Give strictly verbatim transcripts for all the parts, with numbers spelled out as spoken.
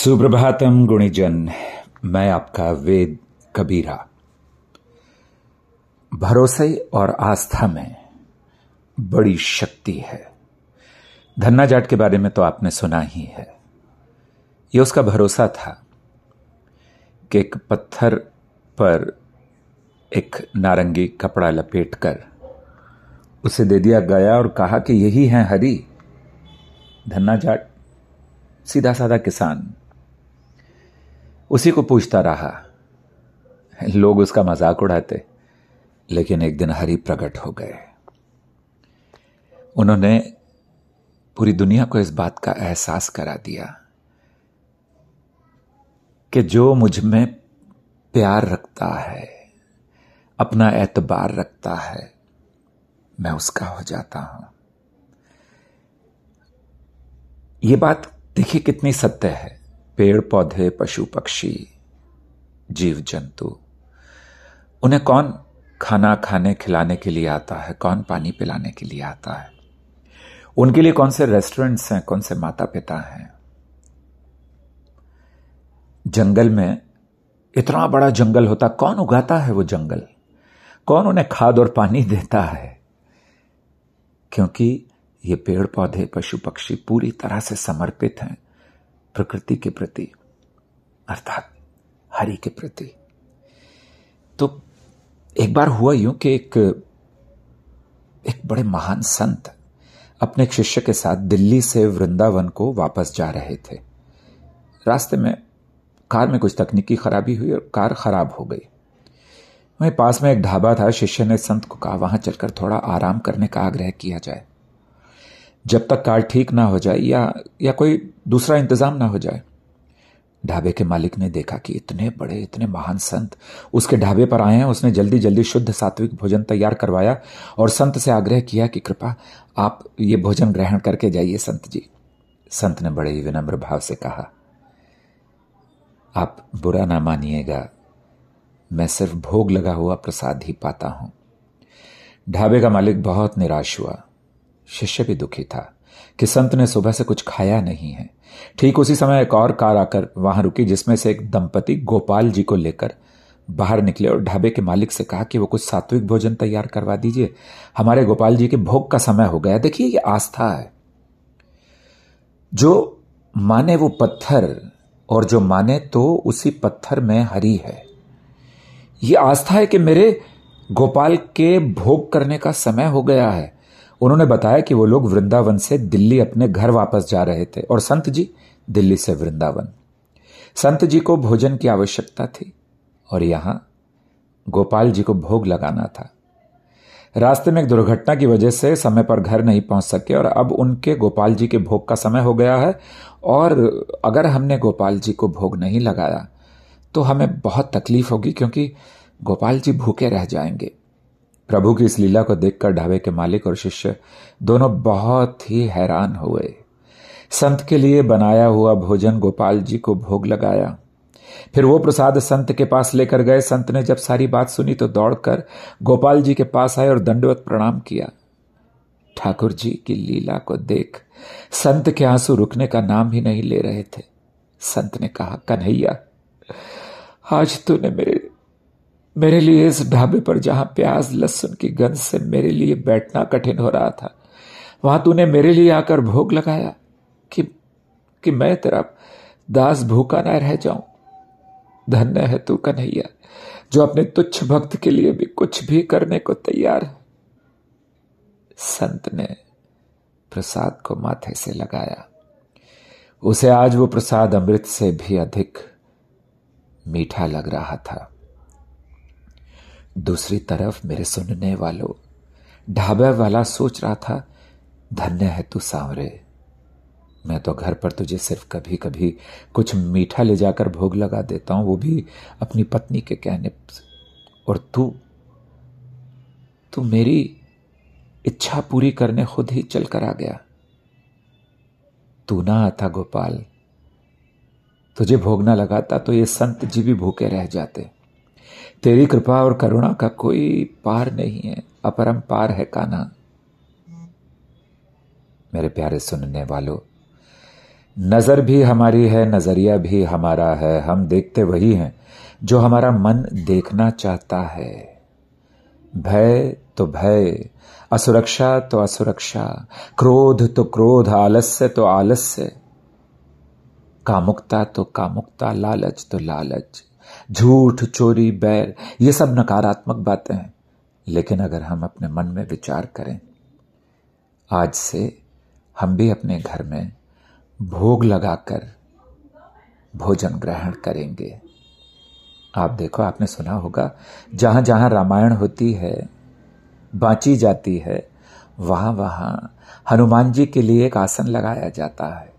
सुप्रभातम गुणीजन, मैं आपका वेद कबीरा। भरोसे और आस्था में बड़ी शक्ति है। धन्ना जाट के बारे में तो आपने सुना ही है। ये उसका भरोसा था कि एक पत्थर पर एक नारंगी कपड़ा लपेटकर उसे दे दिया गया और कहा कि यही है हरि। धन्ना जाट सीधा साधा किसान उसी को पूछता रहा। लोग उसका मजाक उड़ाते, लेकिन एक दिन हरि प्रकट हो गए। उन्होंने पूरी दुनिया को इस बात का एहसास करा दिया कि जो मुझ में प्यार रखता है, अपना एतबार रखता है, मैं उसका हो जाता हूं। ये बात देखिए कितनी सत्य है। पेड़ पौधे, पशु पक्षी, जीव जंतु, उन्हें कौन खाना खाने खिलाने के लिए आता है, कौन पानी पिलाने के लिए आता है, उनके लिए कौन से रेस्टोरेंट्स हैं, कौन से माता पिता हैं। जंगल में इतना बड़ा जंगल होता, कौन उगाता है वो जंगल, कौन उन्हें खाद और पानी देता है, क्योंकि ये पेड़ पौधे पशु पक्षी पूरी तरह से समर्पित हैं प्रकृति के प्रति, अर्थात हरि के प्रति। तो एक बार हुआ यूं कि एक एक बड़े महान संत अपने एक शिष्य के साथ दिल्ली से वृंदावन को वापस जा रहे थे। रास्ते में कार में कुछ तकनीकी खराबी हुई और कार खराब हो गई। वहीं पास में एक ढाबा था। शिष्य ने संत को कहा, वहां चलकर थोड़ा आराम करने का आग्रह किया जाए, जब तक कार ठीक ना हो जाए या या कोई दूसरा इंतजाम ना हो जाए। ढाबे के मालिक ने देखा कि इतने बड़े इतने महान संत उसके ढाबे पर आए हैं। उसने जल्दी जल्दी शुद्ध सात्विक भोजन तैयार करवाया और संत से आग्रह किया कि कृपा आप ये भोजन ग्रहण करके जाइए संत जी। संत ने बड़े ही विनम्र भाव से कहा, आप बुरा ना मानिएगा, मैं सिर्फ भोग लगा हुआ प्रसाद ही पाता हूं। ढाबे का मालिक बहुत निराश हुआ। शिष्य भी दुखी था कि संत ने सुबह से कुछ खाया नहीं है। ठीक उसी समय एक और कार आकर वहां रुकी, जिसमें से एक दंपति गोपाल जी को लेकर बाहर निकले और ढाबे के मालिक से कहा कि वो कुछ सात्विक भोजन तैयार करवा दीजिए, हमारे गोपाल जी के भोग का समय हो गया। देखिए, ये आस्था है। जो माने वो पत्थर और जो माने तो उसी पत्थर में हरि है। ये आस्था है कि मेरे गोपाल के भोग करने का समय हो गया है। उन्होंने बताया कि वो लोग वृंदावन से दिल्ली अपने घर वापस जा रहे थे और संत जी दिल्ली से वृंदावन। संत जी को भोजन की आवश्यकता थी और यहां गोपाल जी को भोग लगाना था। रास्ते में एक दुर्घटना की वजह से समय पर घर नहीं पहुंच सके और अब उनके गोपाल जी के भोग का समय हो गया है, और अगर हमने गोपाल जी को भोग नहीं लगाया तो हमें बहुत तकलीफ होगी, क्योंकि गोपाल जी भूखे रह जाएंगे। प्रभु की इस लीला को देखकर ढाबे के मालिक और शिष्य दोनों बहुत ही हैरान हुए। संत के लिए बनाया हुआ भोजन गोपाल जी को भोग लगाया, फिर वो प्रसाद संत के पास लेकर गए। संत ने जब सारी बात सुनी तो दौड़कर गोपाल जी के पास आए और दंडवत प्रणाम किया। ठाकुर जी की लीला को देख संत के आंसू रुकने का नाम ही नहीं ले रहे थे। संत ने कहा, कन्हैया, आज तूने मेरे मेरे लिए इस ढाबे पर, जहां प्याज लहसुन की गंध से मेरे लिए बैठना कठिन हो रहा था, वहां तूने मेरे लिए आकर भोग लगाया कि कि मैं तेरा दास भूखा न रह जाऊं। धन्य है तू कन्हैया, जो अपने तुच्छ भक्त के लिए भी कुछ भी करने को तैयार है। संत ने प्रसाद को माथे से लगाया। उसे आज वो प्रसाद अमृत से भी अधिक मीठा लग रहा था। दूसरी तरफ मेरे सुनने वालों, ढाबे वाला सोच रहा था, धन्य है तू सांवरे, मैं तो घर पर तुझे सिर्फ कभी कभी कुछ मीठा ले जाकर भोग लगा देता हूं, वो भी अपनी पत्नी के कहने, और तू तू मेरी इच्छा पूरी करने खुद ही चल कर आ गया। तू ना आता गोपाल, तुझे भोग ना लगाता तो ये संत जी भी भूखे रह जाते। तेरी कृपा और करुणा का कोई पार नहीं है, अपरंपार है कान्हा। मेरे प्यारे सुनने वालों, नज़र भी हमारी है, नज़रिया भी हमारा है। हम देखते वही हैं जो हमारा मन देखना चाहता है। भय तो भय, असुरक्षा तो असुरक्षा, क्रोध तो क्रोध, आलस्य तो आलस्य, कामुकता तो कामुकता, लालच तो लालच, झूठ, चोरी, बैर, ये सब नकारात्मक बातें हैं। लेकिन अगर हम अपने मन में विचार करें, आज से हम भी अपने घर में भोग लगाकर भोजन ग्रहण करेंगे। आप देखो, आपने सुना होगा, जहाँ जहाँ रामायण होती है, बांची जाती है, वहाँ वहाँ हनुमान जी के लिए एक आसन लगाया जाता है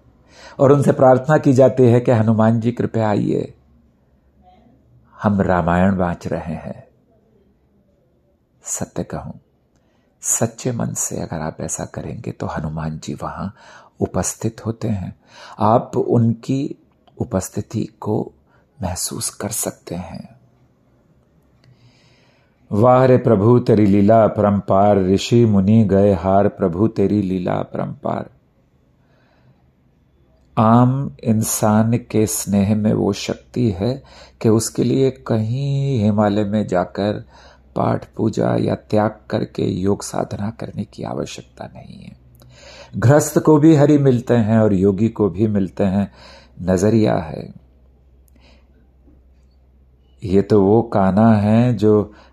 और उनसे प्रार्थना की जाती है कि हनुमान जी कृपया आइए, हम रामायण बांच रहे हैं। सत्य कहूँ, सच्चे मन से अगर आप ऐसा करेंगे तो हनुमान जी वहाँ उपस्थित होते हैं। आप उनकी उपस्थिति को महसूस कर सकते हैं। वाह रे प्रभु तेरी लीला परंपार, ऋषि मुनि गए हार, प्रभु तेरी लीला परंपार। आम इंसान के स्नेह में वो शक्ति है कि उसके लिए कहीं हिमालय में जाकर पाठ पूजा या त्याग करके योग साधना करने की आवश्यकता नहीं है। गृहस्थ को भी हरि मिलते हैं और योगी को भी मिलते हैं। नजरिया है। ये तो वो कान्हा है जो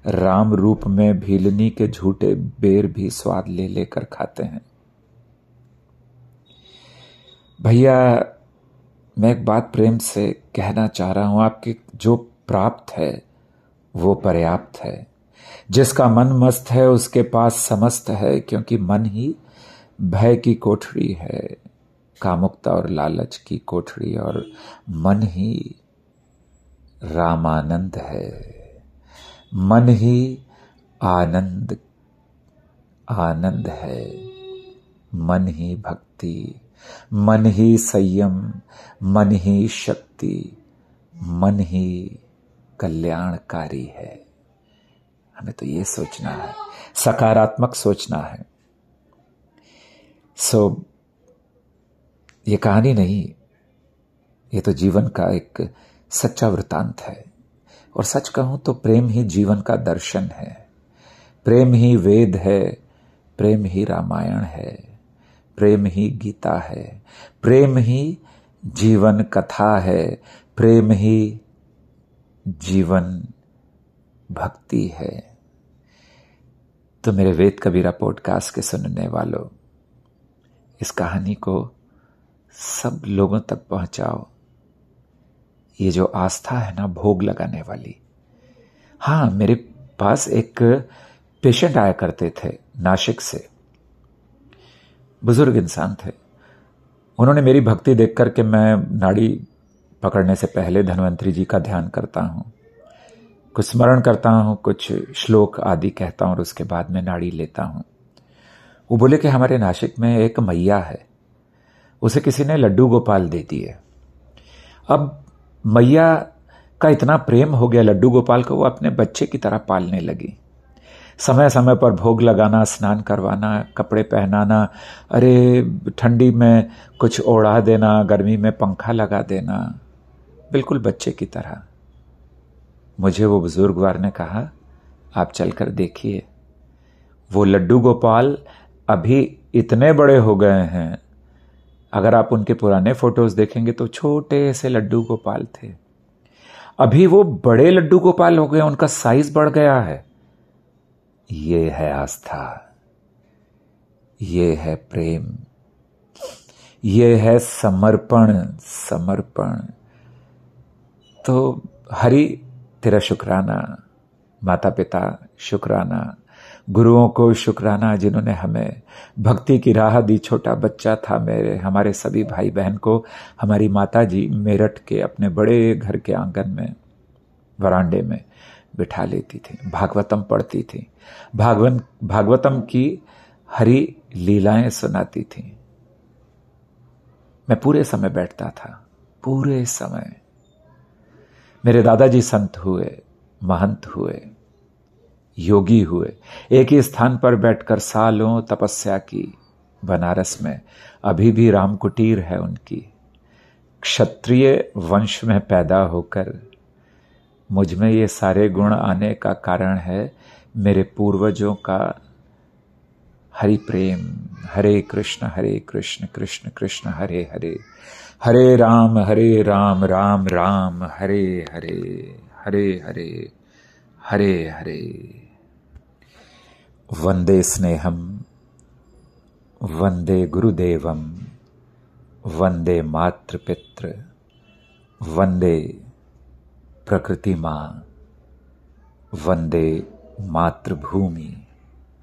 राम रूप में भीलनी के झूठे बेर भी स्वाद ले लेकर खाते हैं। भैया, मैं एक बात प्रेम से कहना चाह रहा हूं, आपके जो प्राप्त है वो पर्याप्त है। जिसका मन मस्त है उसके पास समस्त है, क्योंकि मन ही भय की कोठरी है, कामुकता और लालच की कोठरी, और मन ही रामानंद है। मन ही आनंद आनंद है, मन ही भक्ति, मन ही संयम, मन ही शक्ति, मन ही कल्याणकारी है। हमें तो ये सोचना है, सकारात्मक सोचना है। सो so, ये कहानी नहीं, ये तो जीवन का एक सच्चा वृतांत है। और सच कहूं तो प्रेम ही जीवन का दर्शन है, प्रेम ही वेद है, प्रेम ही रामायण है, प्रेम ही गीता है, प्रेम ही जीवन कथा है, प्रेम ही जीवन भक्ति है। तो मेरे वेद कबीरा पॉडकास्ट के सुनने वालों, इस कहानी को सब लोगों तक पहुंचाओ। ये जो आस्था है ना भोग लगाने वाली, हाँ, मेरे पास एक पेशेंट आया करते थे नासिक से, बुजुर्ग इंसान थे। उन्होंने मेरी भक्ति देख कर के मैं नाड़ी पकड़ने से पहले धनवंतरी जी का ध्यान करता हूँ, कुछ स्मरण करता हूँ, कुछ श्लोक आदि कहता हूँ और उसके बाद मैं नाड़ी लेता हूँ। वो बोले कि हमारे नासिक में एक मैया है, उसे किसी ने लड्डू गोपाल दे दिए। अब मैया का इतना प्रेम हो गया लड्डू गोपाल को, वो अपने बच्चे की तरह पालने लगी। समय समय पर भोग लगाना, स्नान करवाना, कपड़े पहनाना, अरे ठंडी में कुछ ओढ़ा देना, गर्मी में पंखा लगा देना, बिल्कुल बच्चे की तरह। मुझे वो बुजुर्गवार ने कहा, आप चलकर देखिए, वो लड्डू गोपाल अभी इतने बड़े हो गए हैं, अगर आप उनके पुराने फोटोज देखेंगे तो छोटे से लड्डू गोपाल थे, अभी वो बड़े लड्डू गोपाल हो गए, उनका साइज बढ़ गया है। ये है आस्था, ये है प्रेम, ये है समर्पण। समर्पण तो हरि तेरा शुक्राना, माता पिता शुक्राना, गुरुओं को शुक्राना जिन्होंने हमें भक्ति की राह दी। छोटा बच्चा था मेरे, हमारे सभी भाई बहन को हमारी माता जी मेरठ के अपने बड़े घर के आंगन में, वरांडे में बिठा लेती थी, भागवतम पढ़ती थी, भागवन भागवतम की हरी लीलाएं सुनाती थी। मैं पूरे समय बैठता था, पूरे समय। मेरे दादाजी संत हुए, महंत हुए, योगी हुए, एक ही स्थान पर बैठकर सालों तपस्या की बनारस में। अभी भी रामकुटीर है उनकी, क्षत्रिय वंश में पैदा होकर मुझ में ये सारे गुण आने का कारण है मेरे पूर्वजों का हरि प्रेम। हरे कृष्ण हरे कृष्ण कृष्ण कृष्ण हरे हरे, हरे राम हरे राम राम राम हरे हरे, हरे हरे हरे हरे। वंदे स्नेहम वंदे गुरुदेवम वंदे मातृपित्र वंदे प्रकृति माँ वंदे मातृभूमि।